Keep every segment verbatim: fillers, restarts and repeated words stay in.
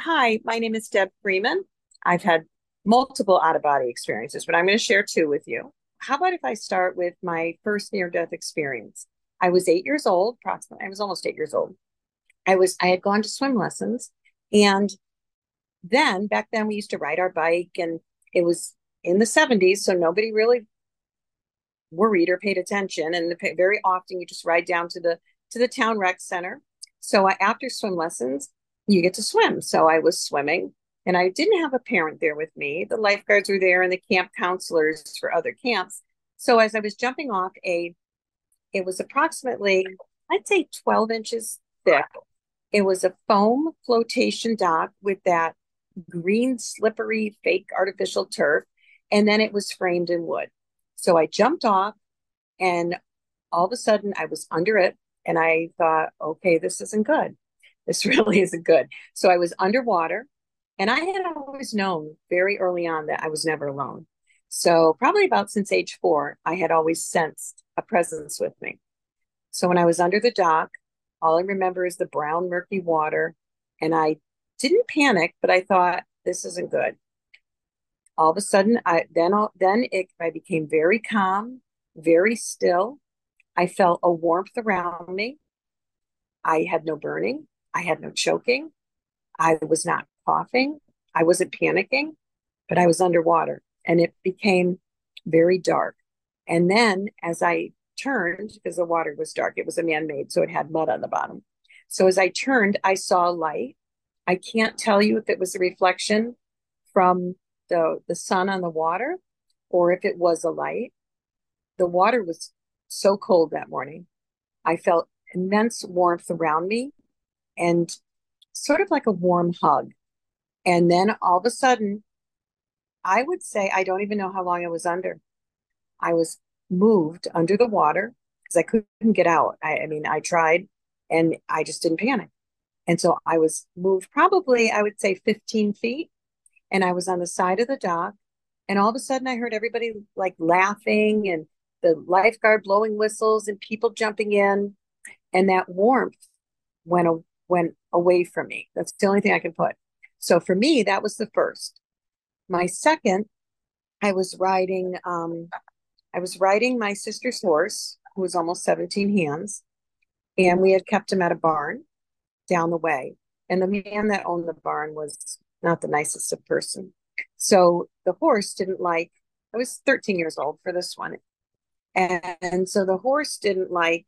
Hi, my name is Deb Freeman. I've had multiple out-of-body experiences, but I'm going to share two with you. How about if I start with my first near-death experience? I was eight years old, approximately. I was almost eight years old. I was, I had gone to swim lessons. And then, back then, we used to ride our bike. And it was in the seventies, so nobody really worried or paid attention. And the, very often, you just ride down to the, to the town rec center. So I, after swim lessons, you get to swim. So I was swimming and I didn't have a parent there with me. The lifeguards were there and the camp counselors for other camps. So as I was jumping off a, it was approximately, I'd say twelve inches thick. It was a foam flotation dock with that green, slippery, fake artificial turf. And then it was framed in wood. So I jumped off and all of a sudden I was under it and I thought, okay, this isn't good. This really isn't good. So I was underwater and I had always known very early on that I was never alone. So probably about since age four, I had always sensed a presence with me. So when I was under the dock, all I remember is the brown, murky water. And I didn't panic, but I thought, this isn't good. All of a sudden, I then, then it, I became very calm, very still. I felt a warmth around me. I had no burning. I had no choking. I was not coughing. I wasn't panicking, but I was underwater and it became very dark. And then as I turned, because the water was dark, it was a man-made, so it had mud on the bottom. So as I turned, I saw light. I can't tell you if it was a reflection from the, the sun on the water or if it was a light. The water was so cold that morning. I felt immense warmth around me, and sort of like a warm hug. And then all of a sudden, I would say, I don't even know how long I was under. I was moved under the water because I couldn't get out. I, I mean, I tried and I just didn't panic. And so I was moved probably, I would say fifteen feet. And I was on the side of the dock. And all of a sudden I heard everybody like laughing and the lifeguard blowing whistles and people jumping in. And that warmth went away. went away from me. That's the only thing I can put. So for me, that was the first. My second, I was riding, um, I was riding my sister's horse, who was almost seventeen hands. And we had kept him at a barn down the way. And the man that owned the barn was not the nicest of person. So the horse didn't like, I was thirteen years old for this one. And, and so the horse didn't like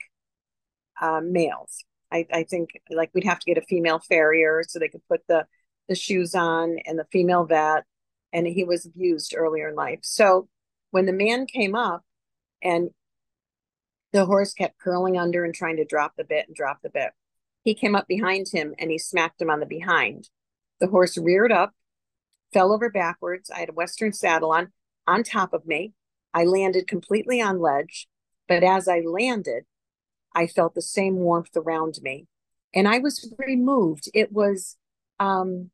uh, males. I, I think like we'd have to get a female farrier so they could put the, the shoes on and the female vet. And he was abused earlier in life. So when the man came up and the horse kept curling under and trying to drop the bit and drop the bit, he came up behind him and he smacked him on the behind. The horse reared up, fell over backwards. I had a Western saddle on, on top of me. I landed completely on ledge. But as I landed, I felt the same warmth around me and I was removed. It was, um,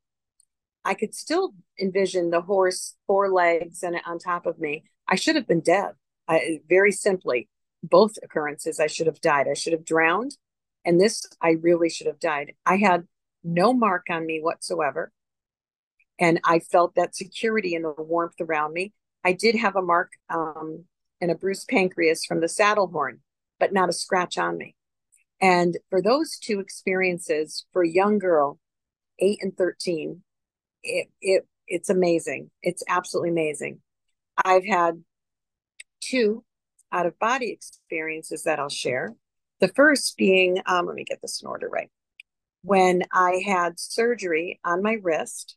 I could still envision the horse, four legs and on top of me. I should have been dead. I, very simply, both occurrences, I should have died. I should have drowned. And this, I really should have died. I had no mark on me whatsoever. And I felt that security and the warmth around me. I did have a mark um, and a bruised pancreas from the saddle horn, but not a scratch on me. And for those two experiences for a young girl, eight and thirteen, it, it it's amazing. It's absolutely amazing. I've had two out of body experiences that I'll share. The first being, um, let me get this in order right. When I had surgery on my wrist,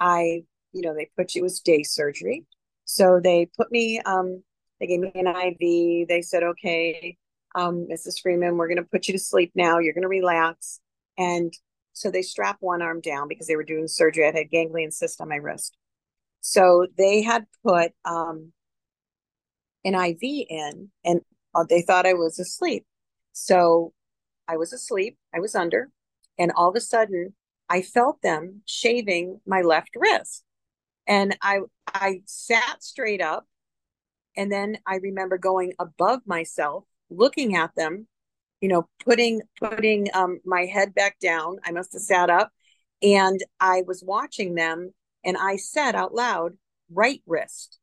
I, you know, they put you, it was day surgery. So they put me, um, they gave me an I V. They said, okay, Um, Missus Freeman, we're going to put you to sleep now. You're going to relax. And so they strap one arm down because they were doing surgery. I had ganglion cyst on my wrist. So they had put um, an I V in and they thought I was asleep. So I was asleep. I was under. And all of a sudden, I felt them shaving my left wrist. And I I sat straight up. And then I remember going above myself, looking at them, you know, putting, putting um, my head back down. I must've sat up And I was watching them and I said out loud, right wrist.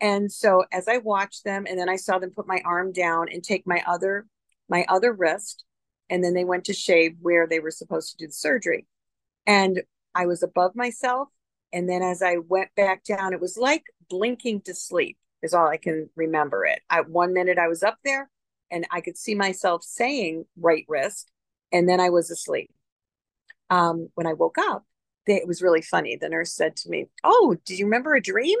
And so as I watched them, and then I saw them put my arm down and take my other, my other wrist. And then they went to shave where they were supposed to do the surgery. And I was above myself. And then as I went back down, it was like blinking to sleep is all I can remember it. I, one minute I was up there and I could see myself saying right wrist. And then I was asleep. Um, when I woke up, they, it was really funny. The nurse said to me, "Oh, do you remember a dream?"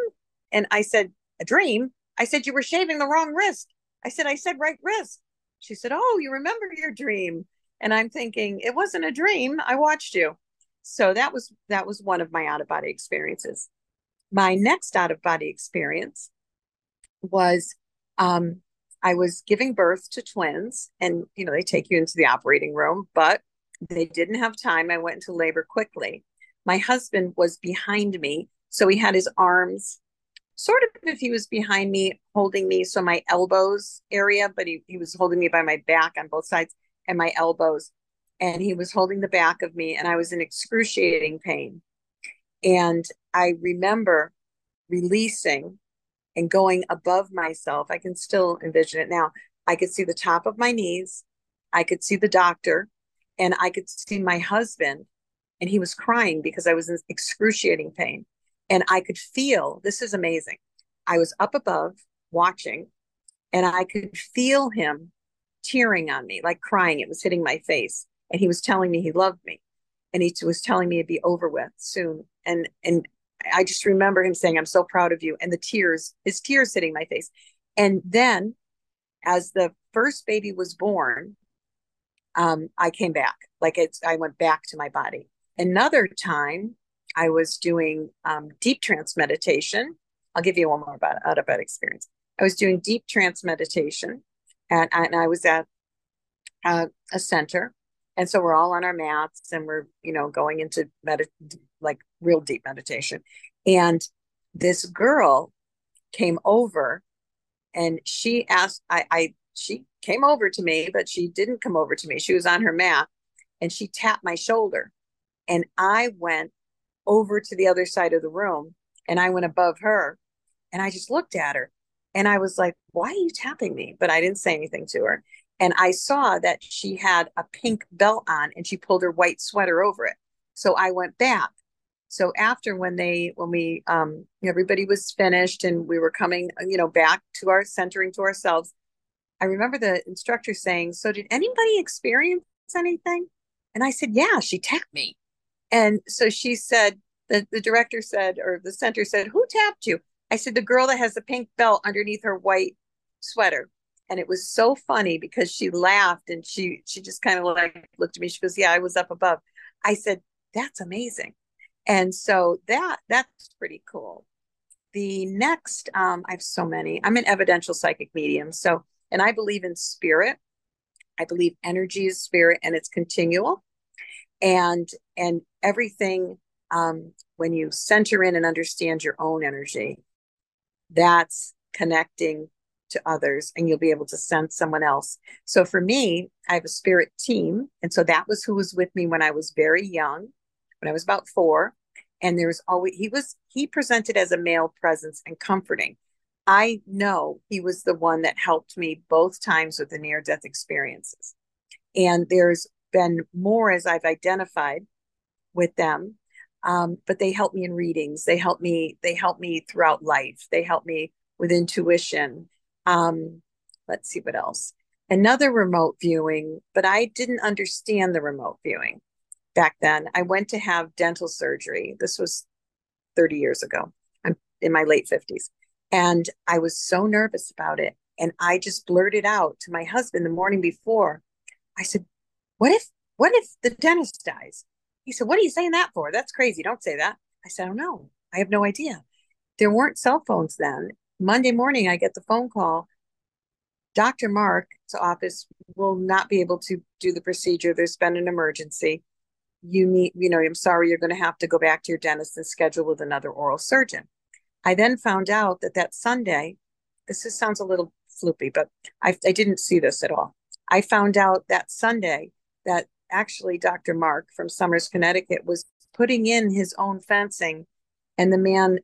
And I said, "A dream?" I said, "You were shaving the wrong wrist." I said, I said right wrist. She said, "Oh, you remember your dream." And I'm thinking, it wasn't a dream. I watched you. So that was that was one of my out-of-body experiences. My next out-of-body experience was um, I was giving birth to twins, and you know they take you into the operating room, but they didn't have time. I went into labor quickly. My husband was behind me, so he had his arms sort of if he was behind me holding me, so my elbows area, but he, he was holding me by my back on both sides and my elbows. And he was holding the back of me and I was in excruciating pain. And I remember releasing and going above myself. I can still envision it now. I could see the top of my knees. I could see the doctor and I could see my husband, and he was crying because I was in excruciating pain. And I could feel, this is amazing. I was up above watching and I could feel him tearing on me, like crying. It was hitting my face. And he was telling me he loved me and he was telling me it'd be over with soon. And, and I just remember him saying, "I'm so proud of you." And the tears, his tears hitting my face. And then as the first baby was born, um, I came back, like it's, I went back to my body. Another time I was doing um, deep trance meditation. I'll give you one more about out of body experience. I was doing deep trance meditation and, and I was at uh, a center. And so we're all on our mats and we're, you know, going into med- like real deep meditation. And this girl came over and she asked, I, I, she came over to me, but she didn't come over to me. She was on her mat and she tapped my shoulder and I went over to the other side of the room and I went above her and I just looked at her and I was like, "Why are you tapping me?" But I didn't say anything to her. And I saw that she had a pink belt on and she pulled her white sweater over it. So I went back. So after when they, when we, um, everybody was finished and we were coming, you know, back to our centering to ourselves, I remember the instructor saying, "So did anybody experience anything?" And I said, "Yeah, she tapped me." And so she said, the, the director said, or the center said, "Who tapped you?" I said, "The girl that has the pink belt underneath her white sweater." And it was so funny because she laughed and she she just kind of like looked at me. She goes, "Yeah, I was up above." I said, "That's amazing." And so that that's pretty cool. The next, um, I have so many. I'm an evidential psychic medium. So, and I believe in spirit. I believe energy is spirit and it's continual. And and everything, um, when you center in and understand your own energy, that's connecting to others and you'll be able to sense someone else. So for me, I have a spirit team. And so that was who was with me when I was very young, when I was about four. And there was always, he was, he presented as a male presence and comforting. I know he was the one that helped me both times with the near-death experiences. And there's been more as I've identified with them. Um, but they helped me in readings. They helped me, they helped me throughout life. They helped me with intuition. Um, let's see what else. Another remote viewing, but I didn't understand the remote viewing back then. I went to have dental surgery. This was thirty years ago. I'm in my late fifties. And I was so nervous about it. And I just blurted out to my husband the morning before. I said, what if, what if the dentist dies? He said, "What are you saying that for? That's crazy. Don't say that." I said, "I don't know. I have no idea." There weren't cell phones then. Monday morning, I get the phone call. "Doctor Mark's office will not be able to do the procedure. There's been an emergency. You need, you know, I'm sorry, you're going to have to go back to your dentist and schedule with another oral surgeon." I then found out that that Sunday, this is, sounds a little floopy, but I, I didn't see this at all. I found out that Sunday that actually Doctor Mark from Somers, Connecticut, was putting in his own fencing. And the man,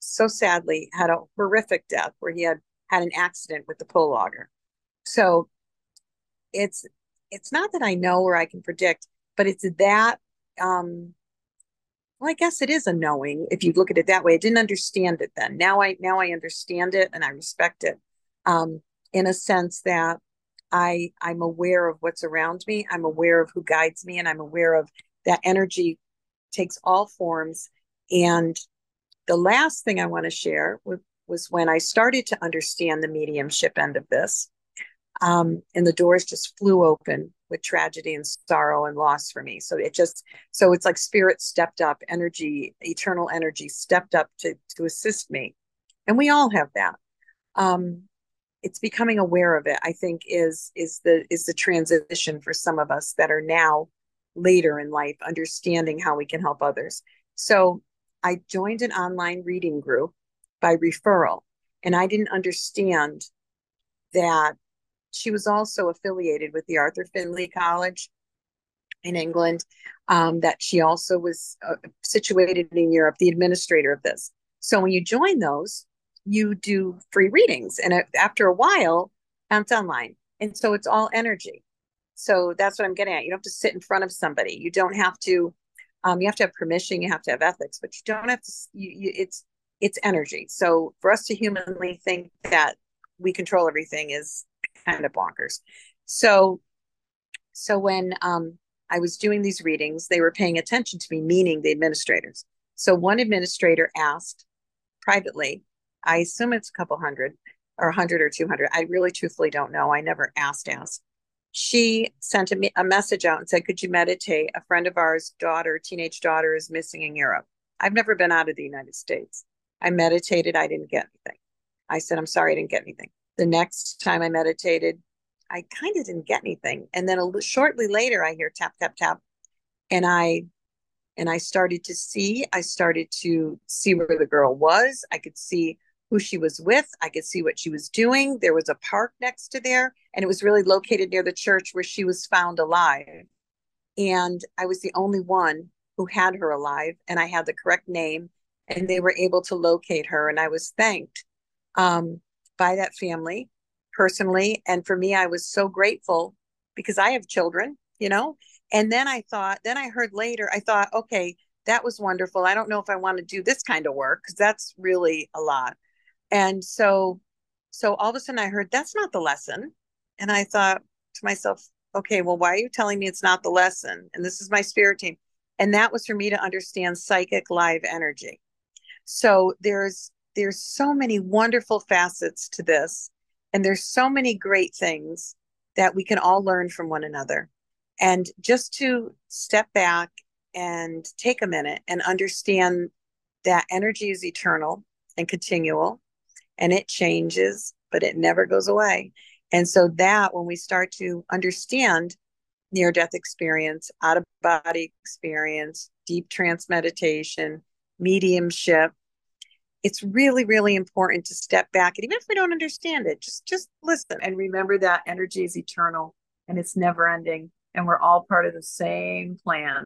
so sadly, had a horrific death where he had had an accident with the pull logger. So it's it's not that I know or I can predict, but it's that, um, well, I guess it is a knowing if you look at it that way. I didn't understand it then. Now I now I understand it and I respect it um, in a sense that I I'm aware of what's around me. I'm aware of who guides me, and I'm aware of that energy takes all forms. And the last thing I want to share was, was when I started to understand the mediumship end of this, um, and the doors just flew open with tragedy and sorrow and loss for me. So it just, so it's like spirit stepped up, energy, eternal energy stepped up to, to assist me. And we all have that. Um, it's becoming aware of it, I think, is, is the, is the transition for some of us that are now later in life, understanding how we can help others. So I joined an online reading group by referral, and I didn't understand that she was also affiliated with the Arthur Findlay College in England, um, that she also was uh, situated in Europe, the administrator of this. So when you join those, you do free readings. And after a while, it's online. And so it's all energy. So that's what I'm getting at. You don't have to sit in front of somebody. You don't have to, um, you have to have permission. You have to have ethics, but you don't have to, you, you, it's, it's energy. So for us to humanly think that we control everything is kind of bonkers. So, so when um, I was doing these readings, they were paying attention to me, meaning the administrators. So one administrator asked privately, I assume it's a couple hundred or a hundred or two hundred. I really truthfully don't know. I never asked, asked. She sent a, me- a message out and said, could you meditate? A friend of ours, daughter, teenage daughter is missing in Europe. I've never been out of the United States. I meditated. I didn't get anything. I said, I'm sorry, I didn't get anything. The next time I meditated, I kind of didn't get anything. And then a l- shortly later, I hear tap, tap, tap. And I, and I started to see, I started to see where the girl was. I could see who she was with. I could see what she was doing. There was a park next to there, and it was really located near the church where she was found alive. And I was the only one who had her alive, and I had the correct name, and they were able to locate her. And I was thanked um, by that family personally. And for me, I was so grateful because I have children, you know. And then I thought, then I heard later, I thought, okay, that was wonderful. I don't know if I want to do this kind of work because that's really a lot. And so, so all of a sudden I heard, that's not the lesson. And I thought to myself, okay, well, why are you telling me it's not the lesson? And this is my spirit team. And that was for me to understand psychic live energy. So there's, there's so many wonderful facets to this. And there's so many great things that we can all learn from one another. And just to step back and take a minute and understand that energy is eternal and continual. And it changes, but it never goes away. And so that when we start to understand near-death experience, out-of-body experience, deep trance meditation, mediumship, it's really, really important to step back. And even if we don't understand it, just, just listen and remember that energy is eternal and it's never ending. And we're all part of the same plan.